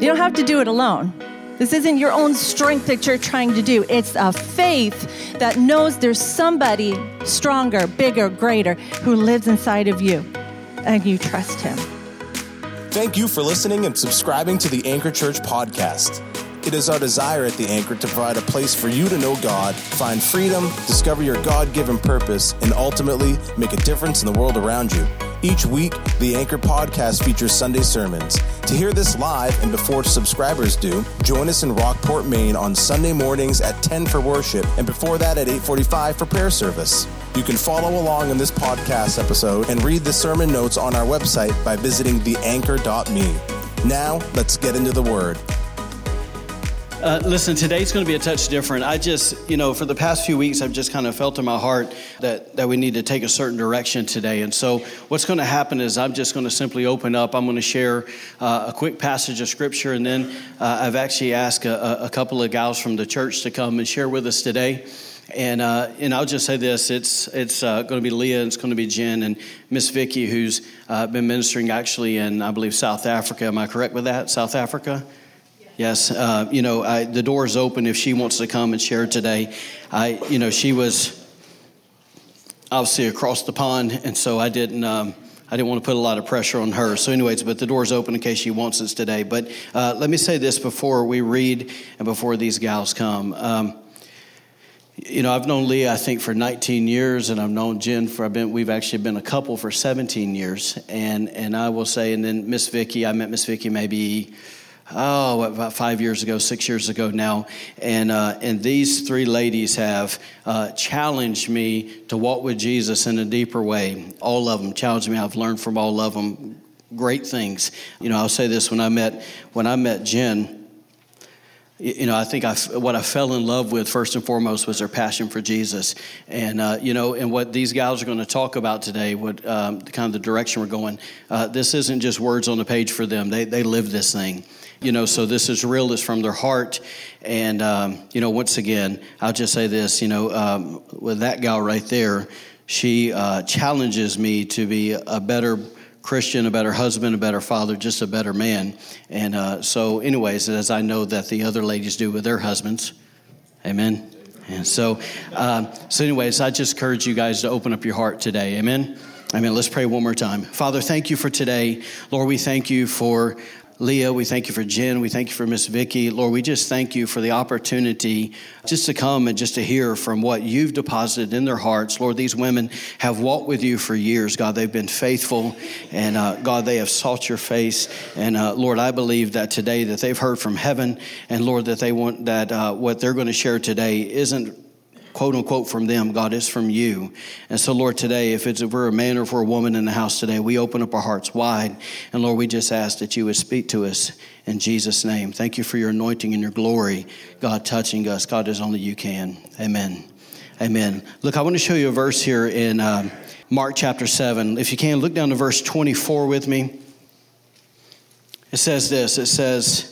You don't have to do it alone. This isn't your own strength that you're trying to do. It's a faith that knows there's somebody stronger, bigger, greater who lives inside of you, and you trust him. Thank you for listening and subscribing to the Anchor Church Podcast. It is our desire at the Anchor to provide a place for you to know God, find freedom, discover your God-given purpose, and ultimately make a difference in the world around you. Each week, the Anchor Podcast features Sunday sermons. To hear this live and before subscribers do, join us in Rockport, Maine on Sunday mornings at 10 for worship and before that at 8:45 for prayer service. You can follow along in this podcast episode and read the sermon notes on our website by visiting theanchor.me. Now, let's get into the Word. Listen, today's going to be a touch different. I just, for the past few weeks, I've just kind of felt in my heart that we need to take a certain direction today. And so what's going to happen is I'm just going to simply open up. I'm going to share a quick passage of Scripture, and then I've actually asked a couple of gals from the church to come and share with us today. And I'll just say this, it's going to be Leah, and it's going to be Jen, and Miss Vicki, who's been ministering actually in, I believe, South Africa. Am I correct with that? South Africa? Yes, the door's open if she wants to come and share today. She was obviously across the pond, and so I didn't want to put a lot of pressure on her. So anyways, but the door's open in case she wants us today. But let me say this before we read and before these gals come. I've known Leah, I think, for 19 years, and I've known Jen we've actually been a couple for 17 years. And I will say, and then Miss Vicki, I met Miss Vicki maybe... about 6 years ago now, and these three ladies have challenged me to walk with Jesus in a deeper way. All of them challenged me. I've learned from all of them great things. I'll say this: when I met Jen, I think what I fell in love with first and foremost was her passion for Jesus, and what these guys are going to talk about today, what kind of the direction we're going. This isn't just words on the page for them. They live this thing. So this is real, it's from their heart. And, once again, I'll just say this, with that gal right there, she challenges me to be a better Christian, a better husband, a better father, just a better man. And so anyways, as I know that the other ladies do with their husbands, amen. And so anyways, I just encourage you guys to open up your heart today, amen. Amen, let's pray one more time. Father, thank you for today. Lord, we thank you for Leah, we thank you for Jen. We thank you for Miss Vicki. Lord, we just thank you for the opportunity just to come and just to hear from what you've deposited in their hearts. Lord, these women have walked with you for years. God, they've been faithful, and God, they have sought your face. And Lord, I believe that today that they've heard from heaven, and Lord, that they want that what they're going to share today isn't quote unquote from them, God, is from you. And so, Lord, today, if we're a man or if we're a woman in the house today, we open up our hearts wide. And Lord, we just ask that you would speak to us in Jesus' name. Thank you for your anointing and your glory, God, touching us. God, as only you can. Amen. Amen. Look, I want to show you a verse here in Mark chapter 7. If you can, look down to verse 24 with me. It says this. It says,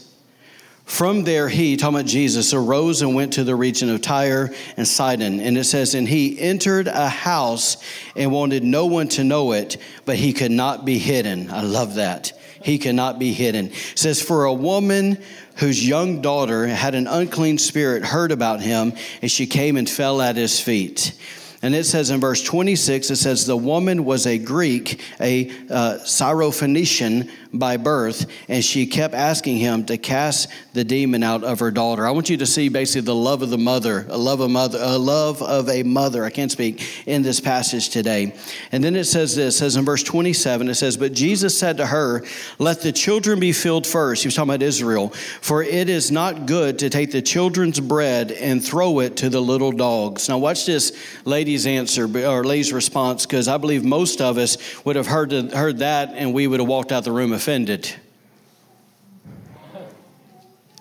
from there he, talking about Jesus, arose and went to the region of Tyre and Sidon. And it says, and he entered a house and wanted no one to know it, but he could not be hidden. I love that. He could not be hidden. It says, for a woman whose young daughter had an unclean spirit heard about him, and she came and fell at his feet. And it says in verse 26, it says, the woman was a Greek, a Syrophoenician by birth, and she kept asking him to cast the demon out of her daughter. I want you to see basically the love of the mother, a love of a mother, I can't speak, in this passage today. And then it says this, it says in verse 27, it says, but Jesus said to her, let the children be filled first. He was talking about Israel. For it is not good to take the children's bread and throw it to the little dogs. Now watch this lady's answer, or lady's response, because I believe most of us would have heard that and we would have walked out the room offended.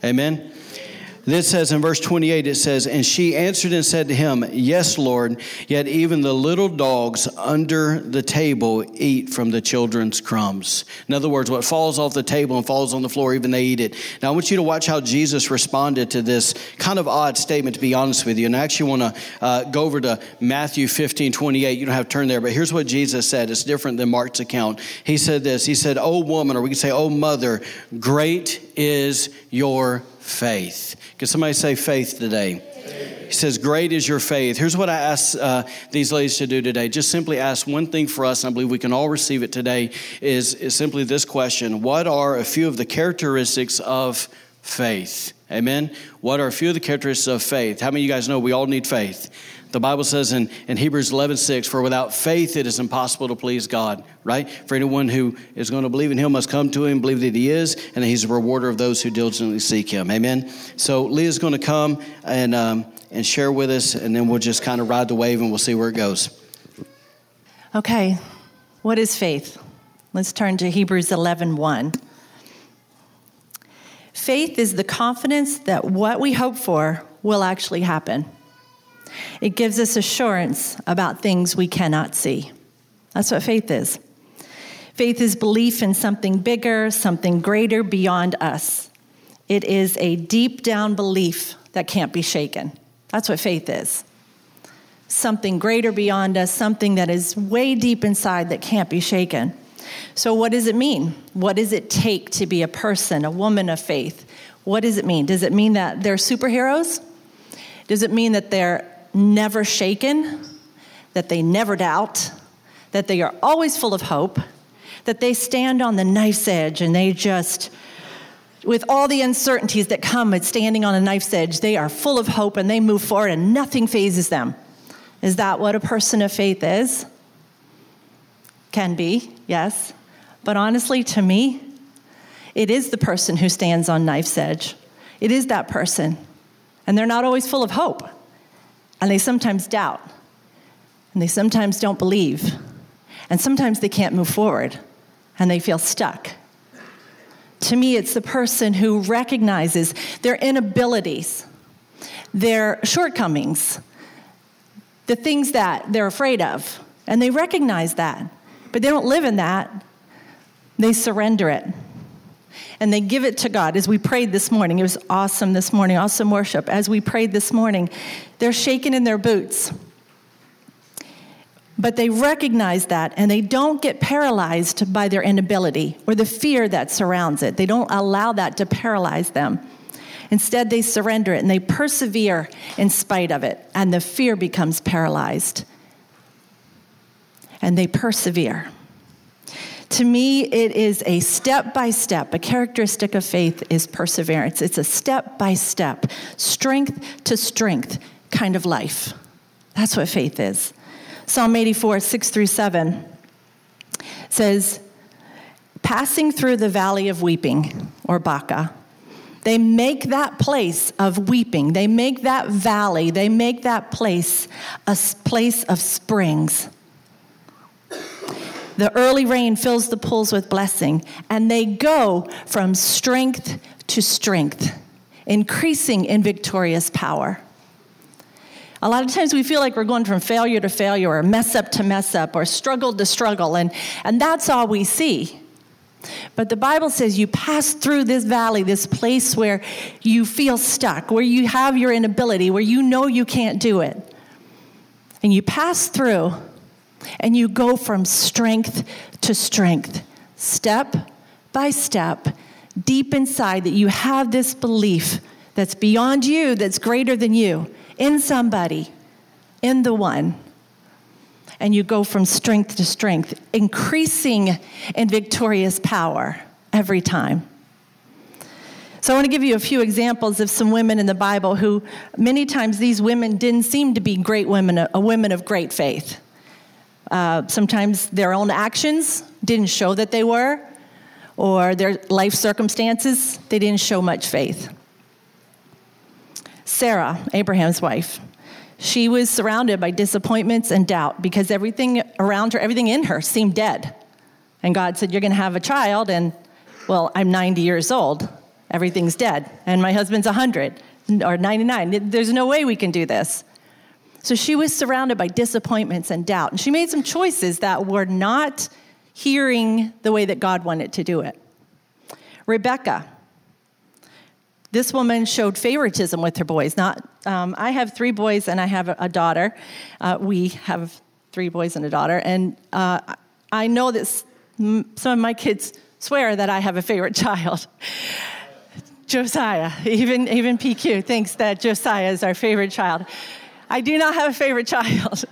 Amen. Then it says in verse 28, it says, "And she answered and said to him, 'Yes, Lord, yet even the little dogs under the table eat from the children's crumbs.'" In other words, what falls off the table and falls on the floor, even they eat it. Now, I want you to watch how Jesus responded to this kind of odd statement, to be honest with you. And I actually want to go over to Matthew 15:28. You don't have to turn there, but here's what Jesus said. It's different than Mark's account. He said this. He said, "Oh, woman," or we could say, "Oh, mother, great is your faith." Can somebody say faith today? Faith. He says, "Great is your faith." Here's what I ask these ladies to do today. Just simply ask one thing for us, and I believe we can all receive it today, is simply this question. What are a few of the characteristics of faith? Amen? What are a few of the characteristics of faith? How many of you guys know we all need faith? The Bible says in Hebrews 11:6, "For without faith it is impossible to please God," right? "For anyone who is going to believe in him must come to him, believe that he is, and that he's a rewarder of those who diligently seek him." Amen? So Leah's going to come and share with us, and then we'll just kind of ride the wave and we'll see where it goes. Okay. What is faith? Let's turn to Hebrews 11:1. Faith is the confidence that what we hope for will actually happen. It gives us assurance about things we cannot see. That's what faith is. Faith is belief in something bigger, something greater beyond us. It is a deep down belief that can't be shaken. That's what faith is. Something greater beyond us, something that is way deep inside that can't be shaken. So what does it mean? What does it take to be a person, a woman of faith? What does it mean? Does it mean that they're superheroes? Does it mean that they're never shaken, that they never doubt, that they are always full of hope, that they stand on the knife's edge and they just, with all the uncertainties that come with standing on a knife's edge, they are full of hope and they move forward and nothing phases them? Is that what a person of faith is? Can be, yes. But honestly, to me, it is the person who stands on knife's edge. It is that person. And they're not always full of hope. And they sometimes doubt. And they sometimes don't believe. And sometimes they can't move forward. And they feel stuck. To me, it's the person who recognizes their inabilities, their shortcomings, the things that they're afraid of. And they recognize that. But they don't live in that. They surrender it. And they give it to God. As we prayed this morning, it was awesome this morning, awesome worship. As we prayed this morning, they're shaking in their boots. But they recognize that, and they don't get paralyzed by their inability or the fear that surrounds it. They don't allow that to paralyze them. Instead, they surrender it, and they persevere in spite of it, and the fear becomes paralyzed. And they persevere. To me, it is a step-by-step. A characteristic of faith is perseverance. It's a step-by-step, strength-to-strength kind of life. That's what faith is. Psalm 84:6-7 says, "Passing through the valley of weeping," or Baca, they make that place of weeping. They make that valley. They make that place a place of springs. The early rain fills the pools with blessing, and they go from strength to strength, increasing in victorious power. A lot of times we feel like we're going from failure to failure, or mess up to mess up, or struggle to struggle, and that's all we see. But the Bible says you pass through this valley, this place where you feel stuck, where you have your inability, where you know you can't do it. And you pass through, and you go from strength to strength, step by step, deep inside that you have this belief that's beyond you, that's greater than you, in somebody, in the one. And you go from strength to strength, increasing in victorious power every time. So I want to give you a few examples of some women in the Bible who many times these women didn't seem to be great women, a women of great faith. Sometimes their own actions didn't show that they were, or their life circumstances, they didn't show much faith. Sarah, Abraham's wife, she was surrounded by disappointments and doubt because everything around her, everything in her seemed dead. And God said, "You're going to have a child, and, well, I'm 90 years old. Everything's dead, and my husband's 100. or 99. There's no way we can do this. So she was surrounded by disappointments and doubt. And she made some choices that were not hearing the way that God wanted to do it. Rebecca. This woman showed favoritism with her boys. I have three boys and I have a daughter. We have three boys and a daughter. And I know that some of my kids swear that I have a favorite child. Josiah, even PQ thinks that Josiah is our favorite child. I do not have a favorite child.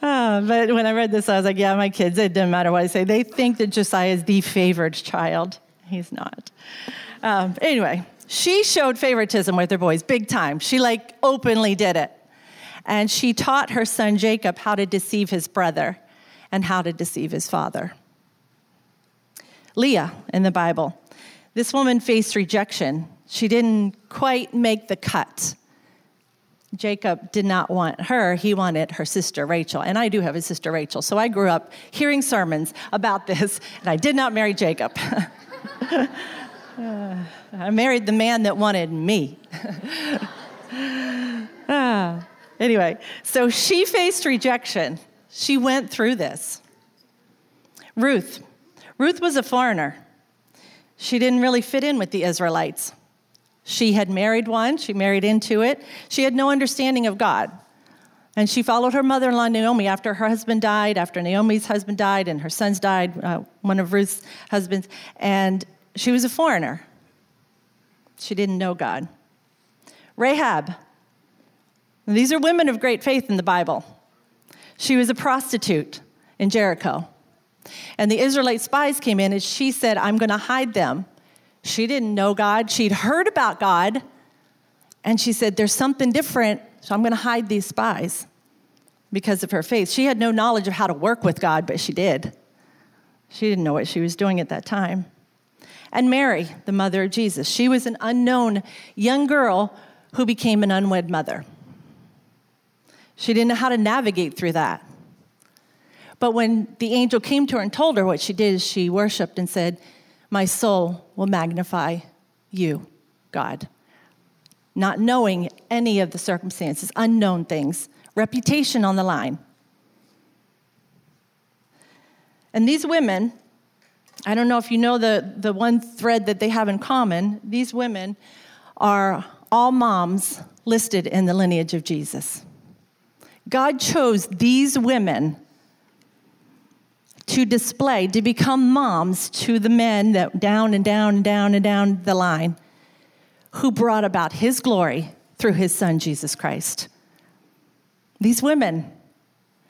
But when I read this, I was like, yeah, my kids, it doesn't matter what I say. They think that Josiah is the favored child. He's not. Anyway, she showed favoritism with her boys big time. She openly did it. And she taught her son Jacob how to deceive his brother and how to deceive his father. Leah in the Bible. This woman faced rejection. She didn't quite make the cut. Jacob did not want her. He wanted her sister, Rachel. And I do have a sister, Rachel. So I grew up hearing sermons about this, and I did not marry Jacob. I married the man that wanted me. Anyway, so she faced rejection. She went through this. Ruth was a foreigner. She didn't really fit in with the Israelites. She had married one. She married into it. She had no understanding of God. And she followed her mother-in-law, Naomi, after Naomi's husband died and her sons died, one of Ruth's husbands. And she was a foreigner. She didn't know God. Rahab. These are women of great faith in the Bible. She was a prostitute in Jericho. And the Israelite spies came in and she said, I'm going to hide them. She didn't know God. She'd heard about God. And she said, there's something different, so I'm going to hide these spies because of her faith. She had no knowledge of how to work with God, but she did. She didn't know what she was doing at that time. And Mary, the mother of Jesus. She was an unknown young girl who became an unwed mother. She didn't know how to navigate through that. But when the angel came to her and told her what she did, she worshiped and said, my soul will magnify you, God. Not knowing any of the circumstances, unknown things, reputation on the line. And these women, I don't know if you know the one thread that they have in common. These women are all moms listed in the lineage of Jesus. God chose these women to become moms to the men that down the line who brought about his glory through his son, Jesus Christ. These women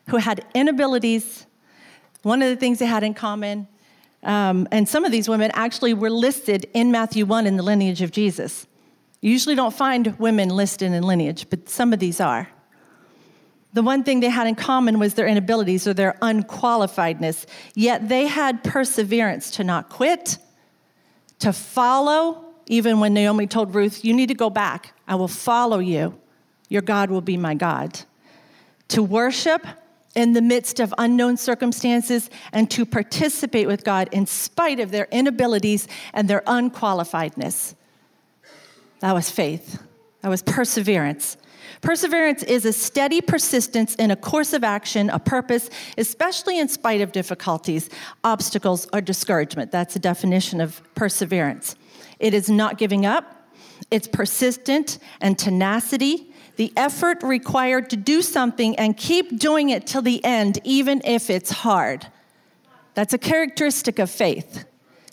who had inabilities, one of the things they had in common, and some of these women actually were listed in Matthew 1 in the lineage of Jesus. You usually don't find women listed in lineage, but some of these are. The one thing they had in common was their inabilities or their unqualifiedness, yet they had perseverance to not quit, to follow, even when Naomi told Ruth, you need to go back. I will follow you. Your God will be my God. To worship in the midst of unknown circumstances and to participate with God in spite of their inabilities and their unqualifiedness. That was faith. That was perseverance. Perseverance is a steady persistence in a course of action, a purpose, especially in spite of difficulties, obstacles, or discouragement. That's the definition of perseverance. It is not giving up. It's persistent and tenacity, the effort required to do something and keep doing it till the end, even if it's hard. That's a characteristic of faith,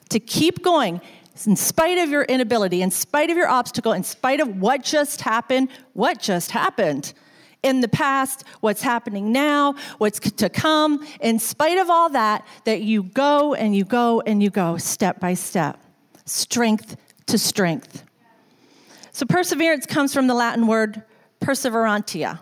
to keep going. In spite of your inability, in spite of your obstacle, in spite of what just happened in the past, what's happening now, what's to come, in spite of all that you go and you go and you go step by step, strength to strength. So perseverance comes from the Latin word perseverantia,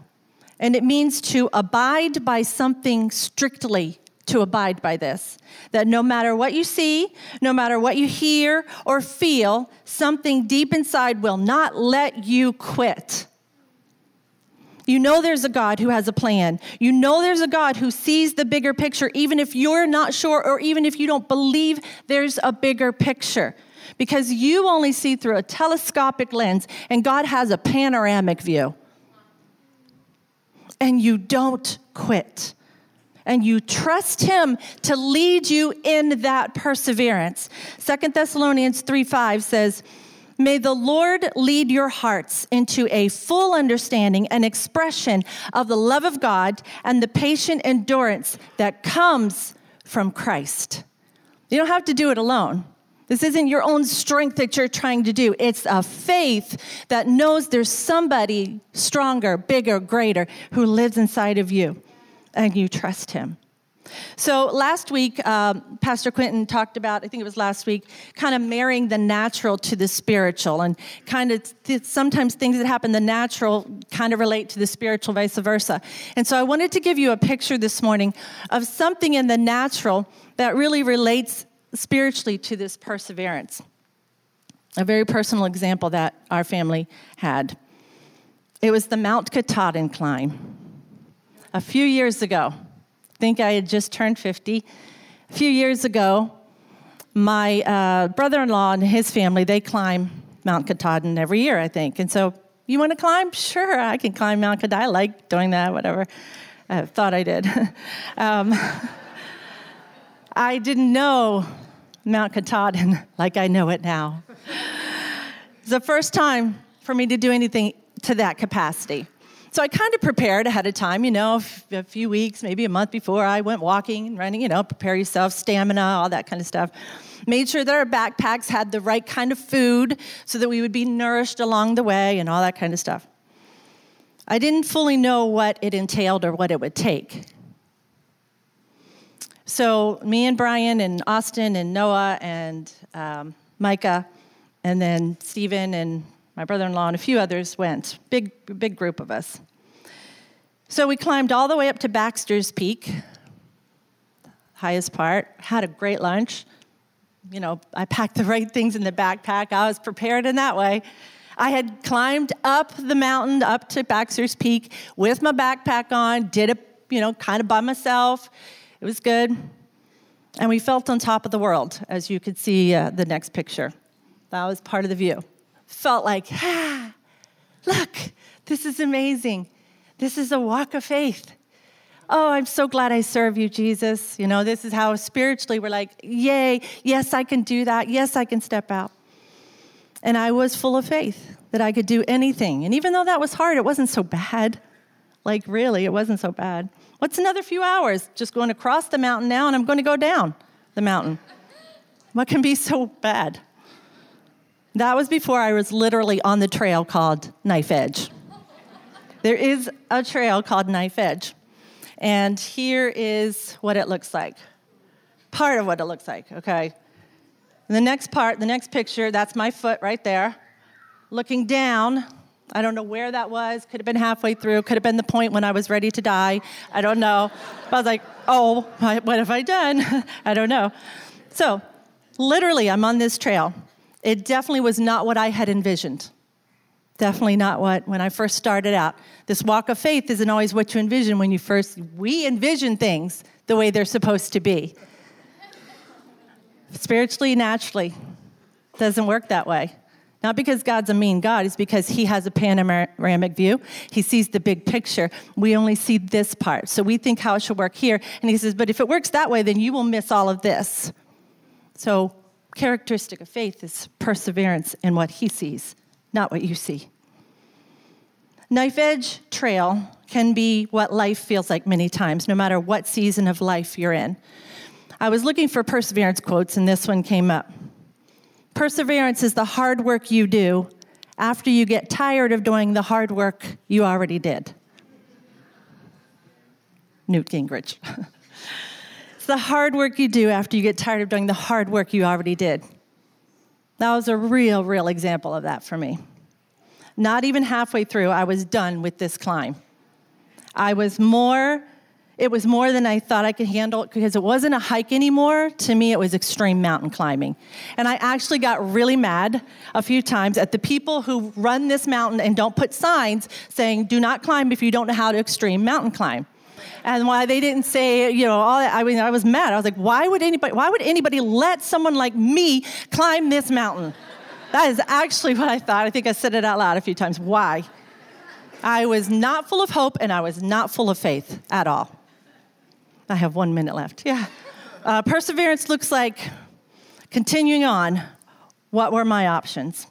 and it means to abide by something strictly. To abide by this, that no matter what you see, no matter what you hear or feel, something deep inside will not let you quit. You know there's a God who has a plan. You know there's a God who sees the bigger picture, even if you're not sure or even if you don't believe there's a bigger picture. because you only see through a telescopic lens, and God has a panoramic view. And you don't quit. And you trust him to lead you in that perseverance. 2 Thessalonians 3:5 says, "May the Lord lead your hearts into a full understanding and expression of the love of God and the patient endurance that comes from Christ." You don't have to do it alone. This isn't your own strength that you're trying to do. It's a faith that knows there's somebody stronger, bigger, greater who lives inside of you, and you trust him. So last week, Pastor Quentin talked about, I think it was last week, kind of marrying the natural to the spiritual, and kind of sometimes things that happen, the natural kind of relate to the spiritual, vice versa. And so I wanted to give you a picture this morning of something in the natural that really relates spiritually to this perseverance. A very personal example that our family had. It was the Mount Katahdin climb. A few years ago, I think I had just turned 50. A few years ago, my brother-in-law and his family, they climb Mount Katahdin every year, I think. And so, you want to climb? Sure, I can climb Mount Katahdin. I like doing that, whatever. I thought I did. I didn't know Mount Katahdin like I know it now. It's the first time for me to do anything to that capacity. So I kind of prepared ahead of time, you know, a few weeks, maybe a month before. I went walking and running, you know, prepare yourself, stamina, all that kind of stuff. Made sure that our backpacks had the right kind of food so that we would be nourished along the way and all that kind of stuff. I didn't fully know what it entailed or what it would take. So me and Brian and Austin and Noah and Micah and then Stephen and my brother-in-law and a few others went, big group of us. So we climbed all the way up to Baxter's Peak, highest part, had a great lunch. You know, I packed the right things in the backpack. I was prepared in that way. I had climbed up the mountain, up to Baxter's Peak with my backpack on, did it, you know, kind of by myself. It was good. And we felt on top of the world, as you could see the next picture. That was part of the view. Felt like, look, this is amazing. This is a walk of faith. Oh, I'm so glad I serve you, Jesus. You know, this is how spiritually we're like, yay, yes, I can do that. Yes, I can step out. And I was full of faith that I could do anything. And even though that was hard, it wasn't so bad. Like, really, it wasn't so bad. What's another few hours? Just going across the mountain now, and I'm going to go down the mountain. What can be so bad? That was before I was literally on the trail called Knife Edge. There is a trail called Knife Edge. And here is what it looks like. Part of what it looks like, okay? And the next part, the next picture, that's my foot right there. Looking down, I don't know where that was. Could have been halfway through. Could have been the point when I was ready to die. I don't know. But I was like, oh, what have I done? I don't know. So literally, I'm on this trail. It definitely was not what I had envisioned. Definitely not what, when I first started out. This walk of faith isn't always what you envision when you first, we envision things the way they're supposed to be. Spiritually, naturally, doesn't work that way. Not because God's a mean God, it's because he has a panoramic view. He sees the big picture. We only see this part. So we think how it should work here. And he says, but if it works that way, then you will miss all of this. So characteristic of faith is perseverance in what he sees, not what you see. Knife Edge Trail can be what life feels like many times, no matter what season of life you're in. I was looking for perseverance quotes, and this one came up. Perseverance is the hard work you do after you get tired of doing the hard work you already did. Newt Gingrich. The hard work you do after you get tired of doing the hard work you already did. That was a real example of that for me. Not even halfway through, I was done with this climb. It was more than I thought I could handle because it wasn't a hike anymore. To me, it was extreme mountain climbing. And I actually got really mad a few times at the people who run this mountain and don't put signs saying, do not climb if you don't know how to extreme mountain climb. and why they didn't say, you know, all that. I mean, I was mad. I was like, why would anybody let someone like me climb this mountain? That is actually what I thought. I think I said it out loud a few times. Why? I was not full of hope, and I was not full of faith at all. I have 1 minute left. Yeah. Perseverance looks like continuing on. What were my options?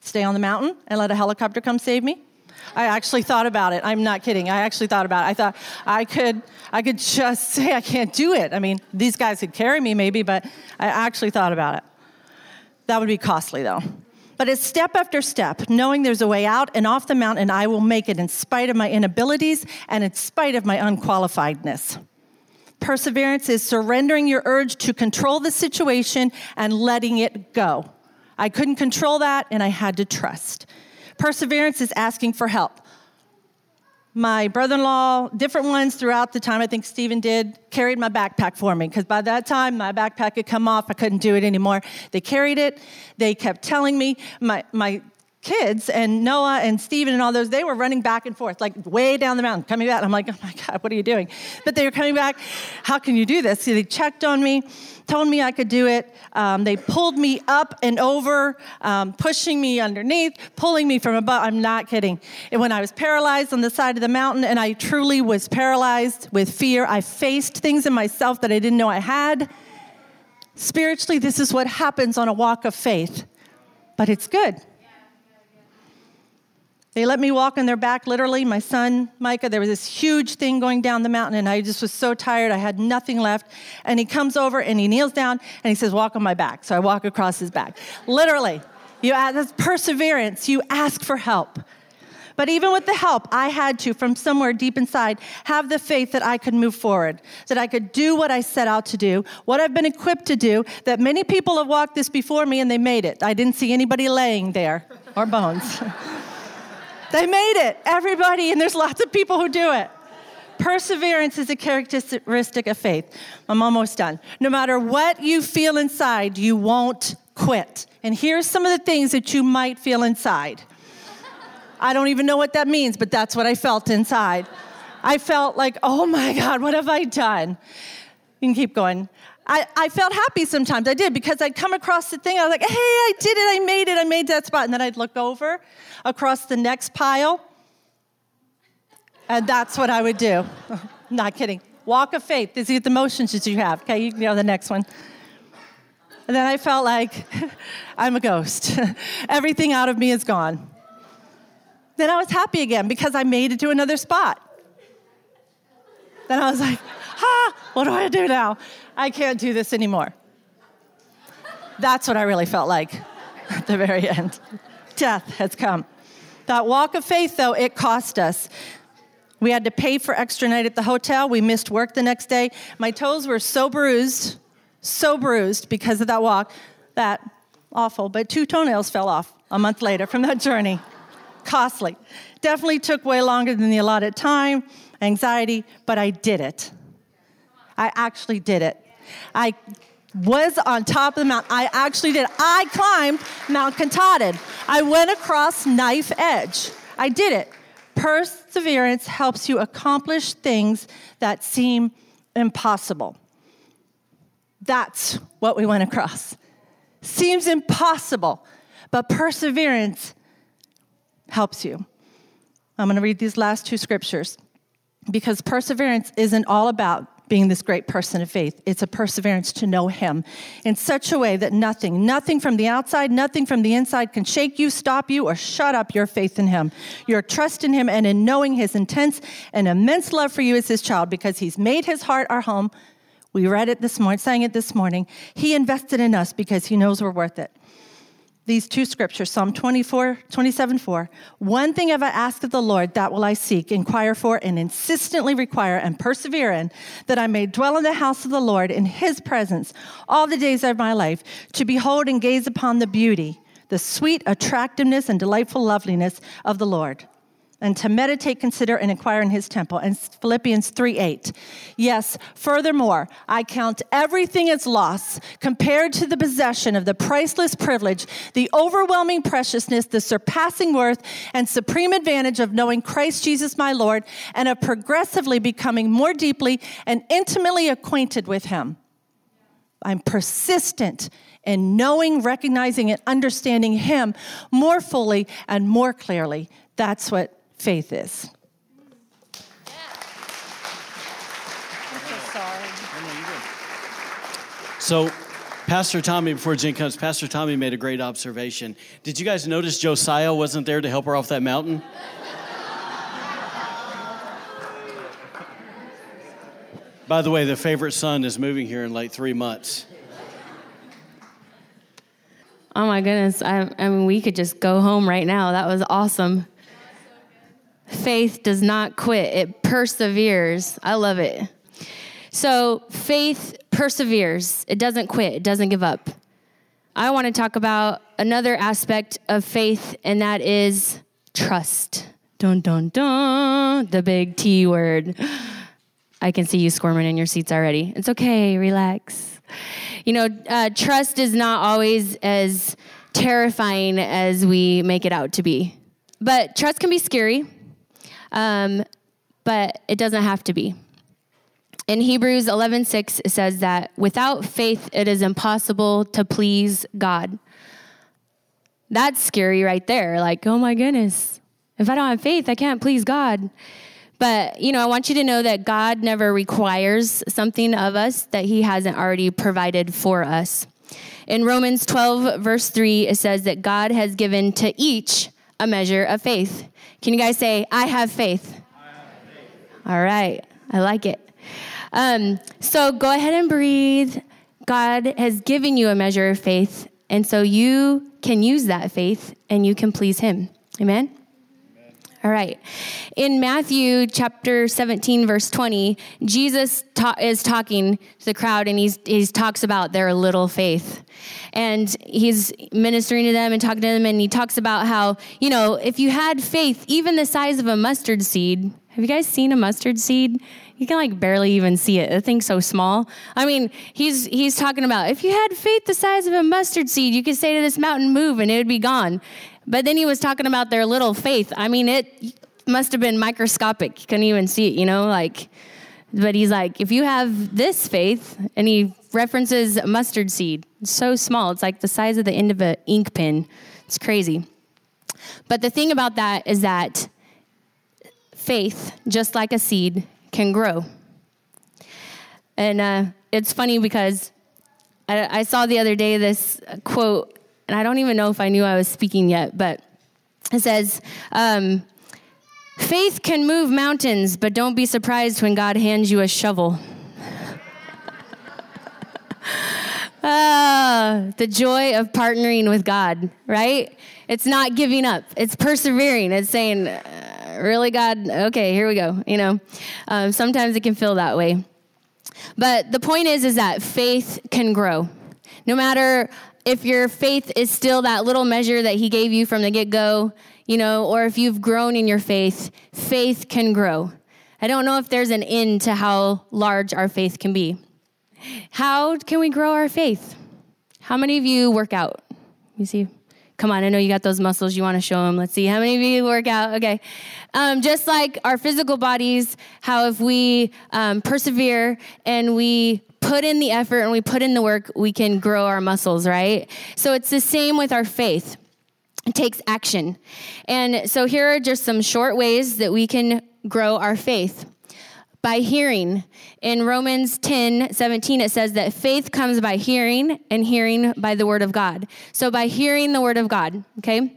Stay on the mountain and let a helicopter come save me? I actually thought about it. I'm not kidding. I actually thought about it. I thought I could just say I can't do it. I mean, these guys could carry me maybe, but I actually thought about it. That would be costly, though. But it's step after step, knowing there's a way out and off the mountain, I will make it in spite of my inabilities and in spite of my unqualifiedness. Perseverance is surrendering your urge to control the situation and letting it go. I couldn't control that, and I had to trust. Perseverance is asking for help. My brother-in-law, different ones throughout the time, I think Stephen did, carried my backpack for me, because by that time, my backpack had come off. I couldn't do it anymore. They carried it. They kept telling me. My kids and Noah and Stephen and all those, they were running back and forth, like way down the mountain, coming back. I'm like, oh, my God, what are you doing? But they were coming back. How can you do this? So they checked on me, told me I could do it. They pulled me up and over, pushing me underneath, pulling me from above. I'm not kidding. And when I was paralyzed on the side of the mountain, and I truly was paralyzed with fear, I faced things in myself that I didn't know I had. Spiritually, this is what happens on a walk of faith. But it's good. They let me walk on their back, literally. My son, Micah, there was this huge thing going down the mountain, and I just was so tired. I had nothing left. And he comes over, and he kneels down, and he says, walk on my back. So I walk across his back. Literally. That's perseverance. You ask for help. But even with the help, I had to, from somewhere deep inside, have the faith that I could move forward, that I could do what I set out to do, what I've been equipped to do, that many people have walked this before me, and they made it. I didn't see anybody laying there or bones. They made it, everybody, and there's lots of people who do it. Perseverance is a characteristic of faith. I'm almost done. No matter what you feel inside, you won't quit. And here's some of the things that you might feel inside. I don't even know what that means, but that's what I felt inside. I felt like, oh my God, what have I done? You can keep going. I felt happy sometimes. I did, because I'd come across the thing. I was like, hey, I did it. I made that spot. And then I'd look over across the next pile. And that's what I would do. Not kidding. Walk of faith. These are the motions that you have. Okay, you can go to the next one. And then I felt like I'm a ghost. Everything out of me is gone. Then I was happy again because I made it to another spot. Then I was like, what do I do now? I can't do this anymore. That's what I really felt like at the very end. Death has come. That walk of faith, though, it cost us. We had to pay for extra night at the hotel. We missed work the next day. My toes were so bruised because of that walk, that awful, but 2 toenails fell off a month later from that journey. Costly. Definitely took way longer than the allotted time, anxiety, but I did it. I actually did it. I was on top of the mountain. I actually did it. I climbed Mount Katahdin. I went across Knife Edge. I did it. Perseverance helps you accomplish things that seem impossible. That's what we went across. Seems impossible, but perseverance helps you. I'm going to read these last 2 scriptures, because perseverance isn't all about being this great person of faith. It's a perseverance to know him in such a way that nothing from the outside, nothing from the inside can shake you, stop you, or shut up your faith in him. Your trust in him and in knowing his intense and immense love for you as his child, because he's made his heart our home. We read it this morning, sang it this morning. He invested in us because he knows we're worth it. These 2 scriptures, Psalm 27:4. One thing have I asked of the Lord, that will I seek, inquire for, and insistently require, and persevere in, that I may dwell in the house of the Lord in his presence all the days of my life, to behold and gaze upon the beauty, the sweet attractiveness and delightful loveliness of the Lord. and to meditate, consider, and inquire in his temple. And Philippians 3:8. Yes, furthermore, I count everything as loss compared to the possession of the priceless privilege, the overwhelming preciousness, the surpassing worth, and supreme advantage of knowing Christ Jesus my Lord, and of progressively becoming more deeply and intimately acquainted with him. I'm persistent in knowing, recognizing, and understanding him more fully and more clearly. That's what faith is. Yeah. I'm so sorry. So, Pastor Tommy, before Jen comes, Pastor Tommy made a great observation. Did you guys notice Josiah wasn't there to help her off that mountain? By the way, the favorite son is moving here in like 3 months. Oh my goodness. I mean, we could just go home right now. That was awesome. Faith does not quit. It perseveres. I love it. So faith perseveres. It doesn't quit. It doesn't give up. I want to talk about another aspect of faith, and that is trust. Dun, dun, dun, the big T word. I can see you squirming in your seats already. It's okay. Relax. You know, trust is not always as terrifying as we make it out to be. But trust can be scary, but it doesn't have to be. In Hebrews 11:6, it says that without faith, it is impossible to please God. That's scary right there. Like, oh my goodness, if I don't have faith, I can't please God. But, you know, I want you to know that God never requires something of us that he hasn't already provided for us. In Romans 12, verse 3, it says that God has given to each a measure of faith. Can you guys say, I have faith? I have faith. All right. I like it. So go ahead and breathe. God has given you a measure of faith, and so you can use that faith and you can please him. Amen? All right. In Matthew chapter 17, verse 20, Jesus is talking to the crowd, and he talks about their little faith. And he's ministering to them and talking to them, and he talks about how, you know, if you had faith, even the size of a mustard seed. Have you guys seen a mustard seed? You can like barely even see it. The thing's so small. I mean, he's talking about if you had faith the size of a mustard seed, you could say to this mountain, move, and it would be gone. But then he was talking about their little faith. I mean, it must have been microscopic. You couldn't even see it, you know, like, but he's like, if you have this faith, and he references mustard seed, it's so small. It's like the size of the end of an ink pen. It's crazy. But the thing about that is that faith, just like a seed, can grow. And it's funny because I saw the other day this quote, and I don't even know if I knew I was speaking yet, but it says, faith can move mountains, but don't be surprised when God hands you a shovel. The joy of partnering with God, right? It's not giving up. It's persevering. It's saying, really, God? Okay, here we go. You know, sometimes it can feel that way. But the point is that faith can grow. No matter if your faith is still that little measure that he gave you from the get-go, you know, or if you've grown in your faith, faith can grow. I don't know if there's an end to how large our faith can be. How can we grow our faith? How many of you work out? You see? Come on, I know you got those muscles. You want to show them. Let's see. How many of you work out? Okay. Just like our physical bodies, how if we persevere and we put in the effort and we put in the work, we can grow our muscles, right? So it's the same with our faith. It takes action. And so here are just some short ways that we can grow our faith. By hearing. In Romans 10:17, it says that faith comes by hearing, and hearing by the word of God. So by hearing the word of God, okay?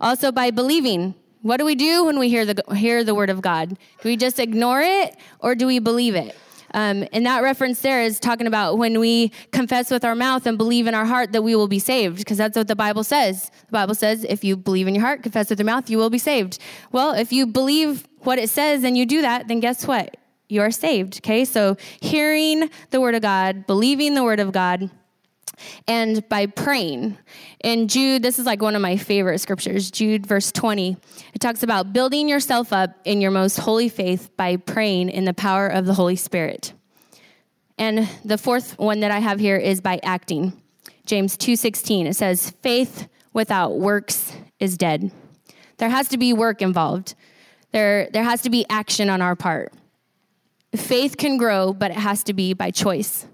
Also by believing. What do we do when we hear the word of God? Do we just ignore it, or do we believe it? And that reference there is talking about when we confess with our mouth and believe in our heart that we will be saved, because that's what the Bible says. The Bible says, if you believe in your heart, confess with your mouth, you will be saved. Well, if you believe what it says and you do that, then guess what? You are saved, okay? So hearing the word of God, believing the word of God, and by praying. In Jude, this is like one of my favorite scriptures, Jude verse 20. It talks about building yourself up in your most holy faith by praying in the power of the Holy Spirit. And the fourth one that I have here is by acting. James 2:16, it says, faith without works is dead. There has to be work involved. There has to be action on our part. Faith can grow, but it has to be by choice.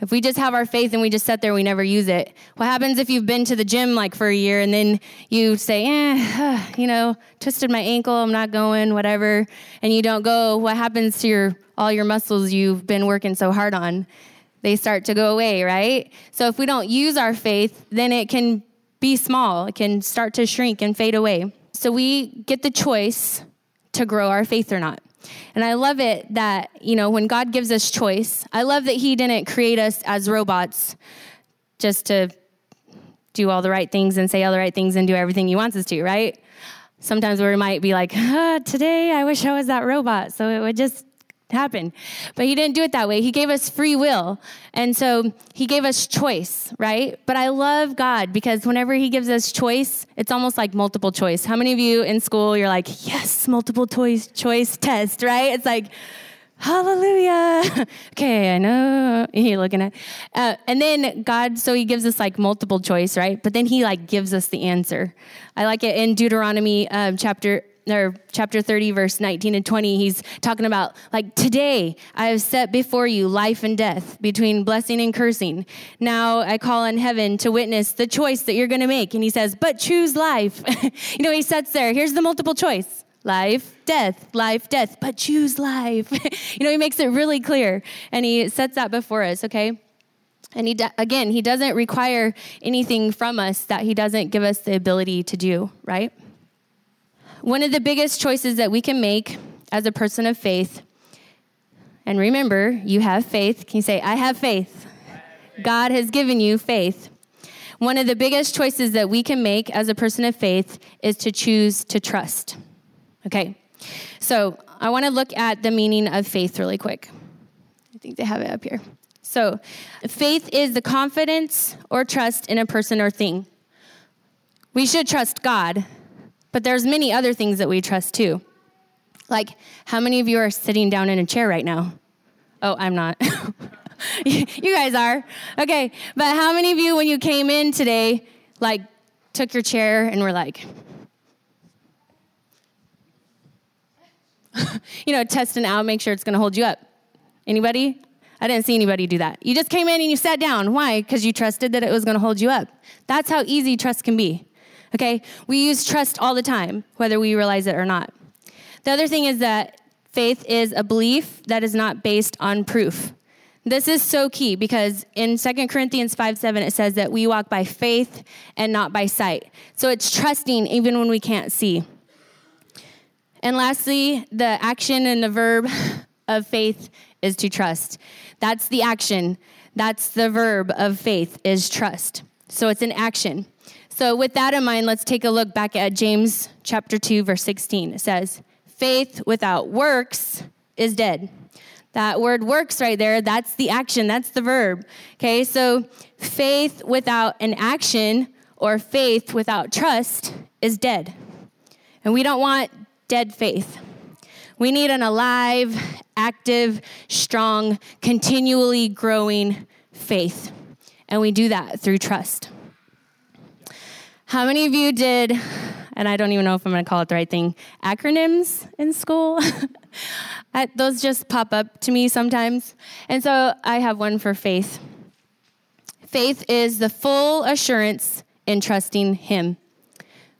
If we just have our faith and we just sit there, we never use it. What happens if you've been to the gym like for a year and then you say, twisted my ankle, I'm not going, whatever, and you don't go? What happens to all your muscles you've been working so hard on? They start to go away, right? So if we don't use our faith, then it can be small. It can start to shrink and fade away. So we get the choice to grow our faith or not. And I love it that, when God gives us choice, I love that he didn't create us as robots just to do all the right things and say all the right things and do everything he wants us to, right? Sometimes we might be like, today I wish I was that robot, so it would just happen. But he didn't do it that way. He gave us free will. And so he gave us choice, right? But I love God because whenever he gives us choice, it's almost like multiple choice. How many of you in school, you're like, yes, multiple choice test, right? It's like, hallelujah. Okay, I know. You're looking at, and then God, so he gives us like multiple choice, right? But then he like gives us the answer. I like it in Deuteronomy chapter 30, verse 19 and 20, he's talking about like, today I have set before you life and death, between blessing and cursing. Now I call on heaven to witness the choice that you're going to make. And he says, but choose life. He sits there. Here's the multiple choice. Life, death, but choose life. He makes it really clear and he sets that before us. Okay. And he doesn't require anything from us that he doesn't give us the ability to do, right? One of the biggest choices that we can make as a person of faith, and remember, you have faith. Can you say, I have faith? God has given you faith. One of the biggest choices that we can make as a person of faith is to choose to trust. Okay, so I want to look at the meaning of faith really quick. I think they have it up here. So faith is the confidence or trust in a person or thing. We should trust God. But there's many other things that we trust too. Like, how many of you are sitting down in a chair right now? Oh, I'm not. You guys are. Okay. But how many of you, when you came in today, like took your chair and were like, testing out, make sure it's going to hold you up. Anybody? I didn't see anybody do that. You just came in and you sat down. Why? Because you trusted that it was going to hold you up. That's how easy trust can be. Okay, we use trust all the time, whether we realize it or not. The other thing is that faith is a belief that is not based on proof. This is so key because in 2 Corinthians 5:7, it says that we walk by faith and not by sight. So it's trusting even when we can't see. And lastly, the action and the verb of faith is to trust. That's the action. That's the verb of faith is trust. So it's an action. So with that in mind, let's take a look back at James chapter 2, verse 16. It says, faith without works is dead. That word works right there, that's the action, that's the verb. Okay, so faith without an action or faith without trust is dead. And we don't want dead faith. We need an alive, active, strong, continually growing faith. And we do that through trust. How many of you did, and I don't even know if I'm going to call it the right thing, acronyms in school? Those just pop up to me sometimes. And so I have one for faith. Faith is the full assurance in trusting him.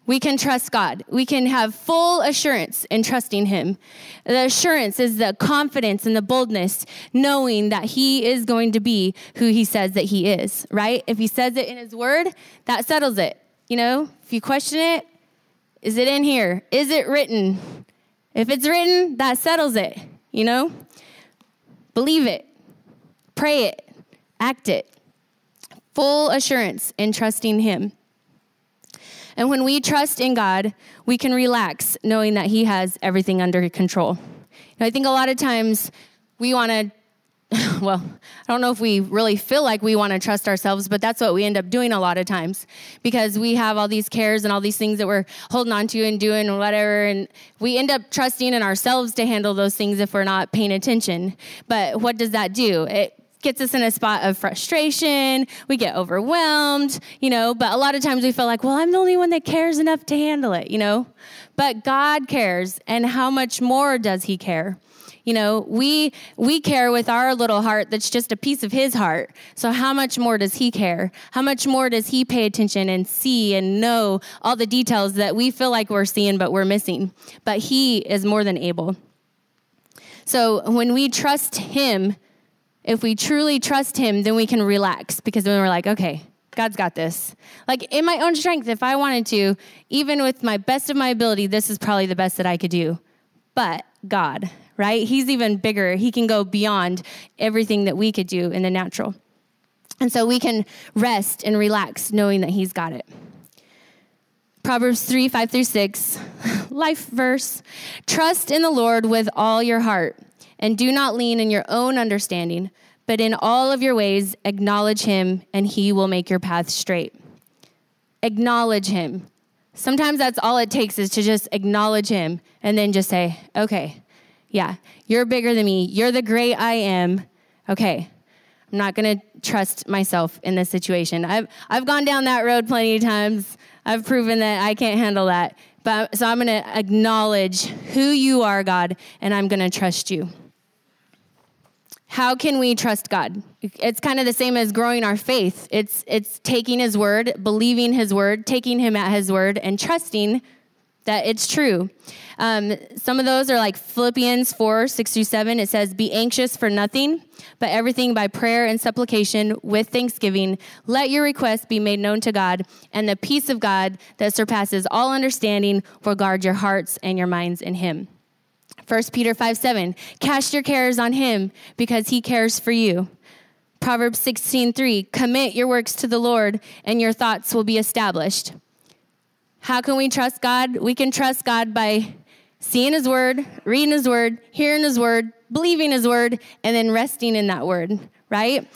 We can trust God. We can have full assurance in trusting him. The assurance is the confidence and the boldness, knowing that he is going to be who he says that he is, right? If he says it in his word, that settles it. If you question it, is it in here? Is it written? If it's written, that settles it, Believe it. Pray it. Act it. Full assurance in trusting him. And when we trust in God, we can relax knowing that he has everything under control. I think a lot of times we want to well, I don't know if we really feel like we want to trust ourselves, but that's what we end up doing a lot of times because we have all these cares and all these things that we're holding on to and doing or whatever. And we end up trusting in ourselves to handle those things if we're not paying attention. But what does that do? It gets us in a spot of frustration. We get overwhelmed, but a lot of times we feel like, well, I'm the only one that cares enough to handle it, but God cares. And how much more does he care? We care with our little heart that's just a piece of his heart. So how much more does he care? How much more does he pay attention and see and know all the details that we feel like we're seeing but we're missing? But he is more than able. So when we trust him, if we truly trust him, then we can relax because then we're like, okay, God's got this. Like in my own strength, if I wanted to, even with my best of my ability, this is probably the best that I could do. But God, right? He's even bigger. He can go beyond everything that we could do in the natural. And so we can rest and relax knowing that he's got it. Proverbs 3:5-6, life verse. Trust in the Lord with all your heart and do not lean in your own understanding, but in all of your ways acknowledge him and he will make your path straight. Acknowledge him. Sometimes that's all it takes is to just acknowledge him and then just say, okay, yeah, you're bigger than me. You're the great I am. Okay, I'm not going to trust myself in this situation. I've gone down that road plenty of times. I've proven that I can't handle that. But so I'm going to acknowledge who you are, God, and I'm going to trust you. How can we trust God? It's kind of the same as growing our faith. It's taking his word, believing his word, taking him at his word, and trusting that it's true. Some of those are like Philippians 4:6-7. It says, be anxious for nothing, but everything by prayer and supplication with thanksgiving. Let your requests be made known to God, and the peace of God that surpasses all understanding will guard your hearts and your minds in him. 1 Peter 5:7, cast your cares on him because he cares for you. Proverbs 16:3, commit your works to the Lord and your thoughts will be established. How can we trust God? We can trust God by seeing his word, reading his word, hearing his word, believing his word, and then resting in that word, right?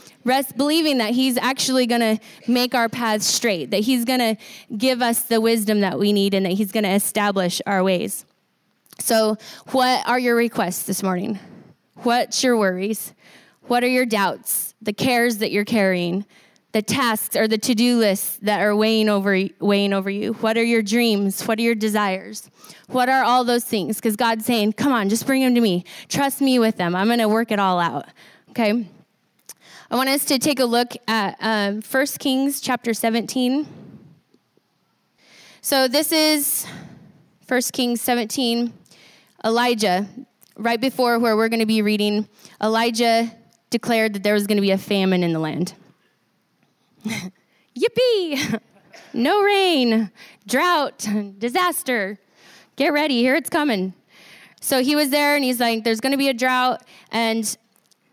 Believing that he's actually going to make our paths straight, that he's going to give us the wisdom that we need and that he's going to establish our ways. So what are your requests this morning? What's your worries? What are your doubts, the cares that you're carrying, the tasks or the to-do lists that are weighing over you? What are your dreams? What are your desires? What are all those things? Because God's saying, come on, just bring them to me. Trust me with them. I'm going to work it all out, okay? I want us to take a look at 1 Kings chapter 17. So this is 1 Kings 17. Elijah, right before where we're going to be reading, Elijah declared that there was going to be a famine in the land. Yippee! No rain, drought, disaster. Get ready, here it's coming. So he was there and he's like, there's going to be a drought. And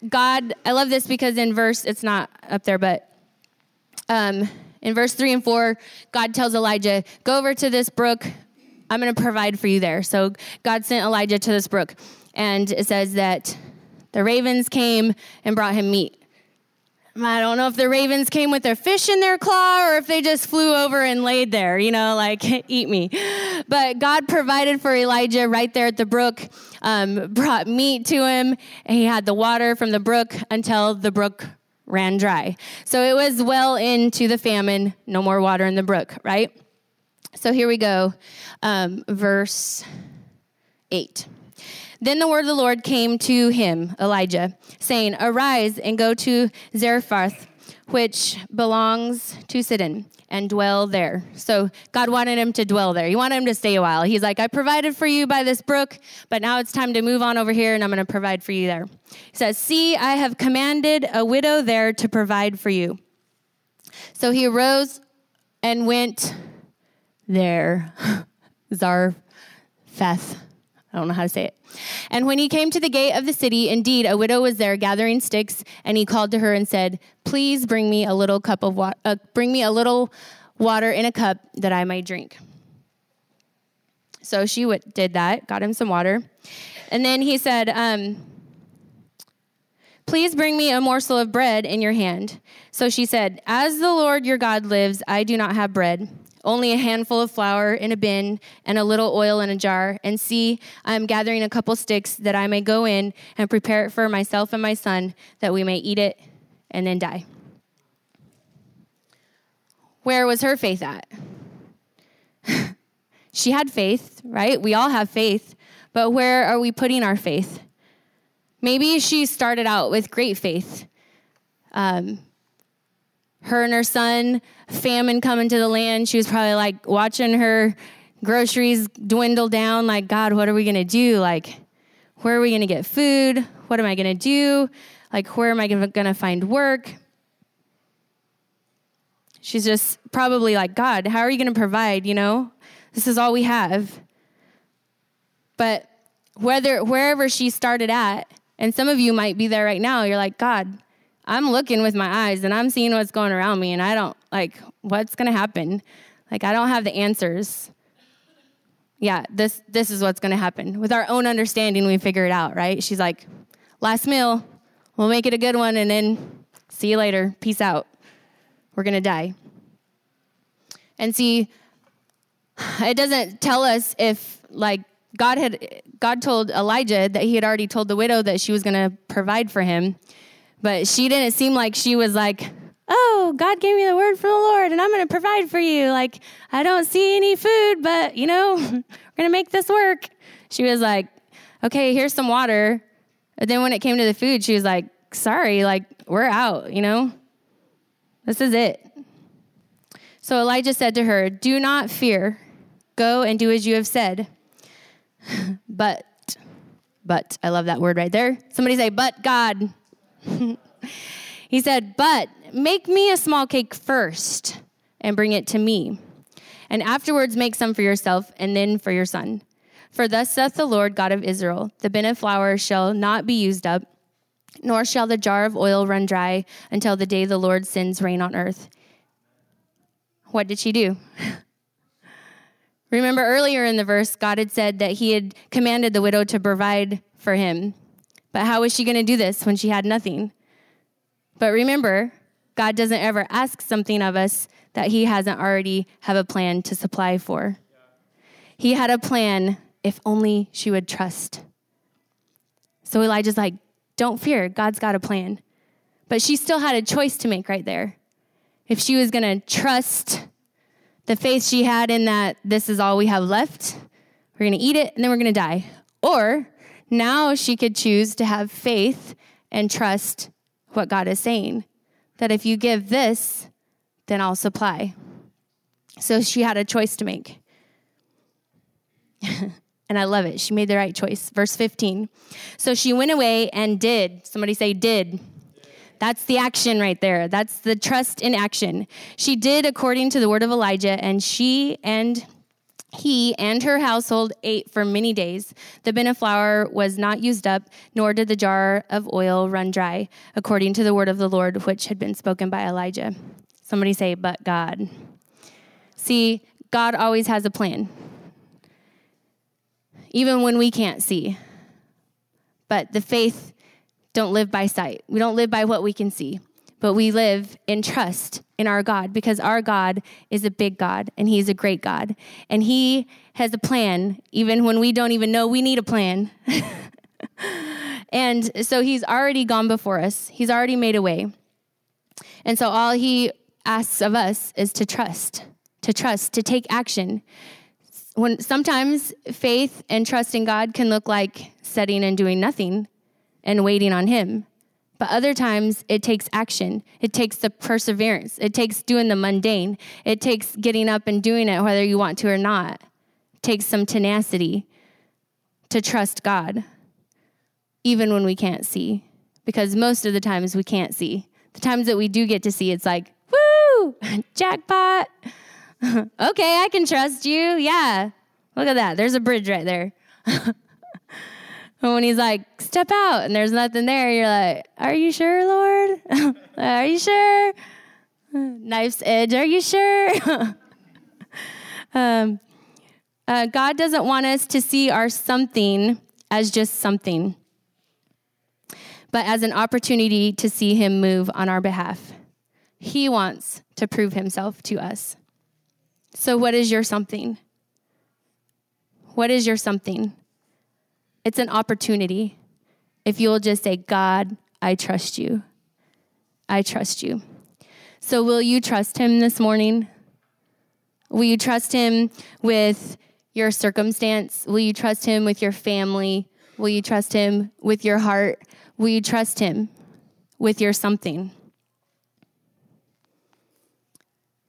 God, I love this because in verse, it's not up there, but in verse 3 and 4, God tells Elijah, go over to this brook. I'm going to provide for you there. So God sent Elijah to this brook. And it says that the ravens came and brought him meat. I don't know if the ravens came with their fish in their claw or if they just flew over and laid there, like, eat me. But God provided for Elijah right there at the brook, brought meat to him, and he had the water from the brook until the brook ran dry. So it was well into the famine, no more water in the brook, right? So here we go, verse 8. Then the word of the Lord came to him, Elijah, saying, arise and go to Zarephath, which belongs to Sidon, and dwell there. So God wanted him to dwell there. He wanted him to stay a while. He's like, I provided for you by this brook, but now it's time to move on over here, and I'm going to provide for you there. He says, see, I have commanded a widow there to provide for you. So he arose and went there. Zarephath. I don't know how to say it. And when he came to the gate of the city, indeed, a widow was there gathering sticks, and he called to her and said, please bring me a little cup of water, bring me a little water in a cup that I may drink. So she did that, got him some water. And then he said, please bring me a morsel of bread in your hand. So she said, as the Lord your God lives, I do not have bread, only a handful of flour in a bin and a little oil in a jar. And see, I am gathering a couple sticks that I may go in and prepare it for myself and my son, that we may eat it and then die. Where was her faith at? She had faith, right? We all have faith, but where are we putting our faith? Maybe she started out with great faith. Her and her son, famine coming to the land. She was probably like watching her groceries dwindle down. Like, God, what are we going to do? Like, where are we going to get food? What am I going to do? Like, where am I going to find work? She's just probably like, God, how are you going to provide? You know, this is all we have. But wherever she started at, and some of you might be there right now, you're like, God, I'm looking with my eyes and I'm seeing what's going around me and I don't, like, what's going to happen? Like, I don't have the answers. Yeah, this is what's going to happen. With our own understanding, we figure it out, right? She's like, last meal, we'll make it a good one and then see you later. Peace out. We're going to die. And see, it doesn't tell us if, like, God told Elijah that he had already told the widow that she was going to provide for him. But she didn't seem like she was like, oh, God gave me the word from the Lord, and I'm going to provide for you. Like, I don't see any food, but, you know, we're going to make this work. She was like, okay, here's some water. But then when it came to the food, she was like, sorry, like, we're out, you know. This is it. So Elijah said to her, do not fear. Go and do as you have said. But, I love that word right there. Somebody say, but God. He said, but make me a small cake first and bring it to me. And afterwards make some for yourself and then for your son. For thus saith the Lord God of Israel, the bin of flour shall not be used up, nor shall the jar of oil run dry until the day the Lord sends rain on earth. What did she do? Remember earlier in the verse, God had said that he had commanded the widow to provide for him. But how was she going to do this when she had nothing? But remember, God doesn't ever ask something of us that he hasn't already have a plan to supply for. Yeah. He had a plan if only she would trust. So Elijah's like, don't fear, God's got a plan. But she still had a choice to make right there. If she was going to trust the faith she had in that this is all we have left, we're going to eat it and then we're going to die. Or now she could choose to have faith and trust what God is saying, that if you give this, then I'll supply. So she had a choice to make. And I love it. She made the right choice. Verse 15. So she went away and did. Somebody say did. That's the action right there. That's the trust in action. She did according to the word of Elijah, and she and he and her household ate for many days. The bin of flour was not used up, nor did the jar of oil run dry, according to the word of the Lord, which had been spoken by Elijah. Somebody say, but God. See, God always has a plan. Even when we can't see. But the faith don't live by sight. We don't live by what we can see, but we live in trust in our God, because our God is a big God and he's a great God. And he has a plan, even when we don't even know we need a plan. And so he's already gone before us. He's already made a way. And so all he asks of us is to trust, to take action. When sometimes faith and trust in God can look like sitting and doing nothing and waiting on him. But other times it takes action. It takes the perseverance. It takes doing the mundane. It takes getting up and doing it whether you want to or not. It takes some tenacity to trust God, even when we can't see, because most of the times we can't see. The times that we do get to see, it's like, woo, jackpot. Okay, I can trust you. Yeah. Look at that. There's a bridge right there. And when he's like, step out, and there's nothing there, you're like, are you sure, Lord? Are you sure? Knife's Edge, are you sure? God doesn't want us to see our something as just something. but as an opportunity to see him move on our behalf. He wants to prove himself to us. So what is your something? What is your something? It's an opportunity. If you'll just say, God, I trust you. I trust you. So will you trust him this morning? Will you trust him with your circumstance? Will you trust him with your family? Will you trust him with your heart? Will you trust him with your something?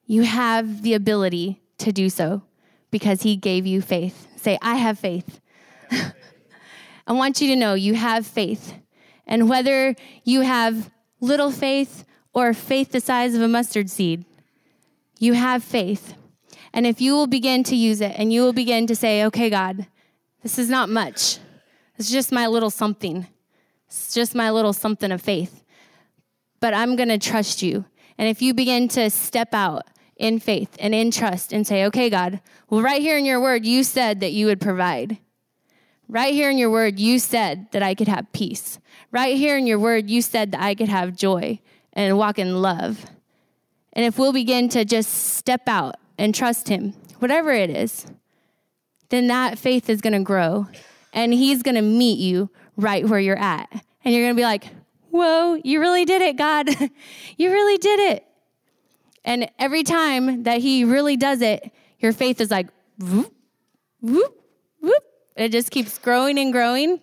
You have the ability to do so because he gave you faith. Say, I have faith. I want you to know you have faith. And whether you have little faith or faith the size of a mustard seed, you have faith. And if you will begin to use it and you will begin to say, okay, God, this is not much. It's just my little something. It's just my little something of faith. But I'm going to trust you. And if you begin to step out in faith and in trust and say, okay, God, well, right here in your word, you said that you would provide. Right here in your word, you said that I could have peace. Right here in your word, you said that I could have joy and walk in love. And if we'll begin to just step out and trust him, whatever it is, then that faith is going to grow and he's going to meet you right where you're at. And you're going to be like, whoa, you really did it, God. You really did it. And every time that he really does it, your faith is like, whoop, whoop, whoop. It just keeps growing and growing.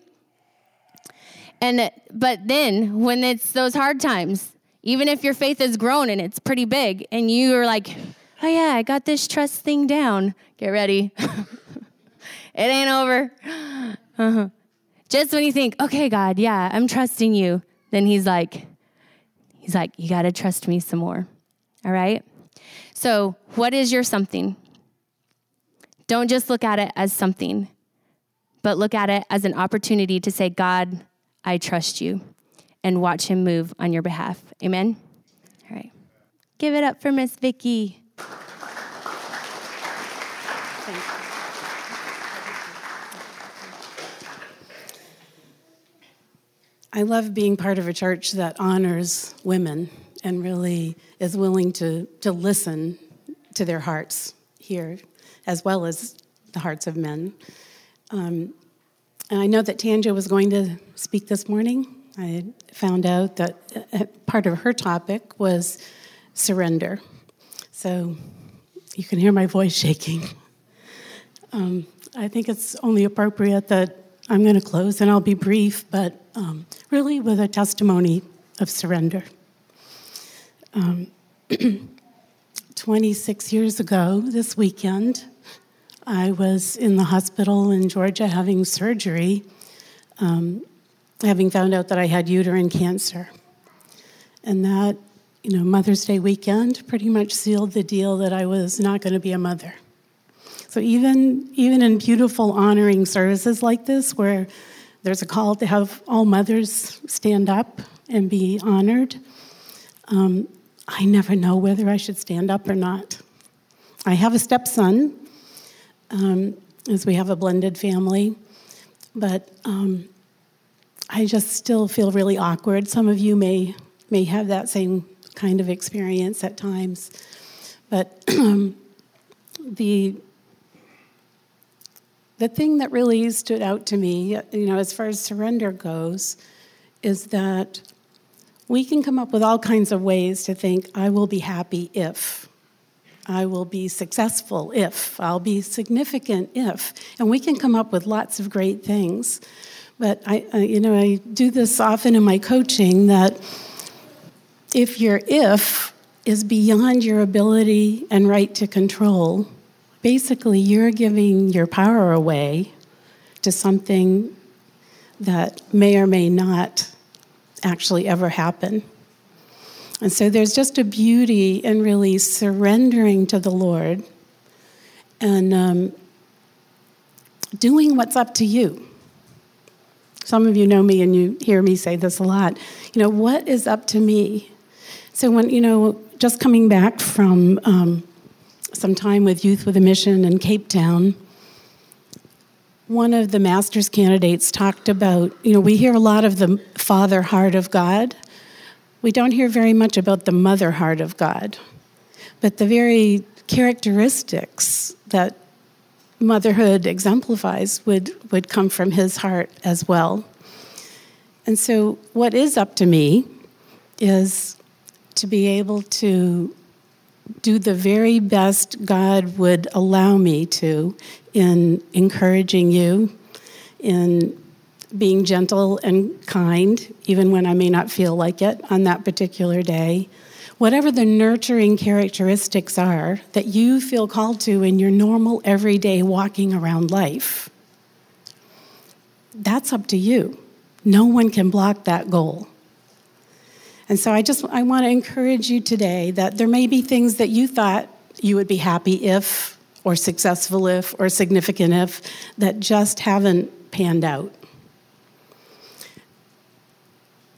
But then when it's those hard times, even if your faith is grown and it's pretty big and you are like, oh yeah, I got this trust thing down. Get ready. It ain't over. Just when you think, okay, God, yeah, I'm trusting you. Then he's like, you got to trust me some more. All right. So what is your something? Don't just look at it as something, but look at it as an opportunity to say, God, I trust you, and watch him move on your behalf. Amen. All right. Give it up for Miss Vicki. I love being part of a church that honors women and really is willing to listen to their hearts here, as well as the hearts of men. And I know that Tanja was going to speak this morning. I found out that part of her topic was surrender. So you can hear my voice shaking. I think it's only appropriate that I'm going to close, and I'll be brief, but really with a testimony of surrender. 26 years ago, this weekend, I was in the hospital in Georgia having surgery, having found out that I had uterine cancer. And that, Mother's Day weekend pretty much sealed the deal that I was not going to be a mother. So even in beautiful honoring services like this, where there's a call to have all mothers stand up and be honored, I never know whether I should stand up or not. I have a stepson, as we have a blended family, but I just still feel really awkward. Some of you may have that same kind of experience at times, but The thing that really stood out to me, as far as surrender goes, is that we can come up with all kinds of ways to think, I will be happy if, I will be successful if, I'll be significant if, and we can come up with lots of great things. But I do this often in my coaching, that if your if is beyond your ability and right to control, basically, you're giving your power away to something that may or may not actually ever happen. And so there's just a beauty in really surrendering to the Lord and doing what's up to you. Some of you know me and you hear me say this a lot. What is up to me? So when, just coming back from some time with Youth with a Mission in Cape Town, One of the master's candidates talked about, we hear a lot of the father heart of God. We don't hear very much about the mother heart of God. But the very characteristics that motherhood exemplifies would come from his heart as well. And so what is up to me is to be able to do the very best God would allow me to in encouraging you, in being gentle and kind, even when I may not feel like it on that particular day. Whatever the nurturing characteristics are that you feel called to in your normal, everyday walking around life, that's up to you. No one can block that goal. And so I want to encourage you today that there may be things that you thought you would be happy if, or successful if, or significant if, that just haven't panned out.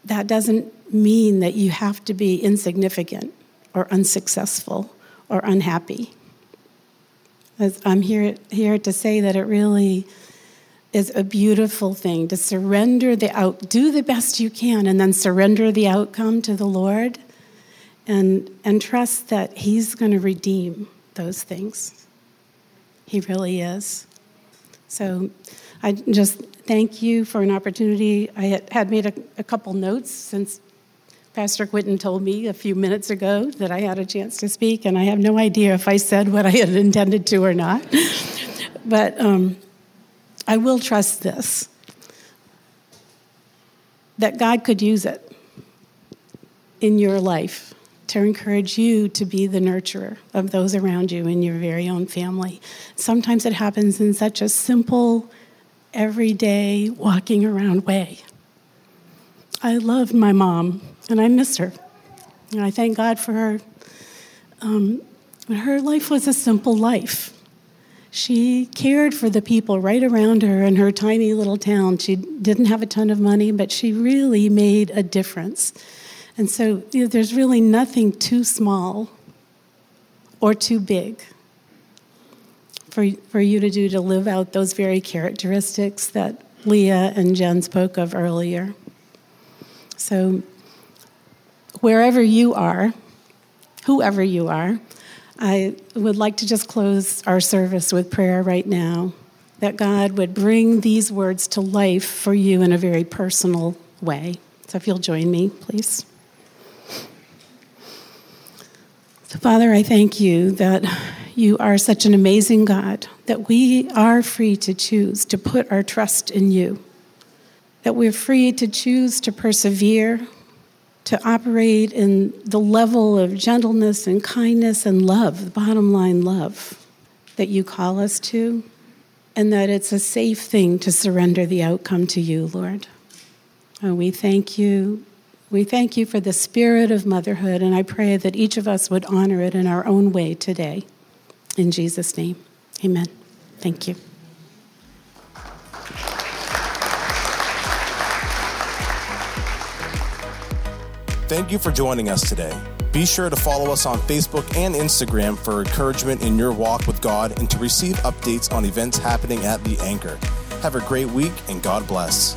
That doesn't mean that you have to be insignificant or unsuccessful or unhappy. As I'm here to say that it really is a beautiful thing to surrender do the best you can, and then surrender the outcome to the Lord and trust that He's going to redeem those things. He really is. So I just thank you for an opportunity. I had made a couple notes since Pastor Quinton told me a few minutes ago that I had a chance to speak, and I have no idea if I said what I had intended to or not. But I will trust this, that God could use it in your life to encourage you to be the nurturer of those around you in your very own family. Sometimes it happens in such a simple, everyday walking around way. I loved my mom, and I miss her. And I thank God for her. Her life was a simple life. She cared for the people right around her in her tiny little town. She didn't have a ton of money, but she really made a difference. And so there's really nothing too small or too big for you to do to live out those very characteristics that Leah and Jen spoke of earlier. So wherever you are, whoever you are, I would like to just close our service with prayer right now, that God would bring these words to life for you in a very personal way. So if you'll join me, please. So Father, I thank you that you are such an amazing God, that we are free to choose to put our trust in you, that we're free to choose to persevere, to operate in the level of gentleness and kindness and love, the bottom line love that you call us to, and that it's a safe thing to surrender the outcome to you, Lord. And we thank you. We thank you for the spirit of motherhood, and I pray that each of us would honor it in our own way today. In Jesus' name, amen. Thank you. Thank you for joining us today. Be sure to follow us on Facebook and Instagram for encouragement in your walk with God and to receive updates on events happening at The Anchor. Have a great week, and God bless.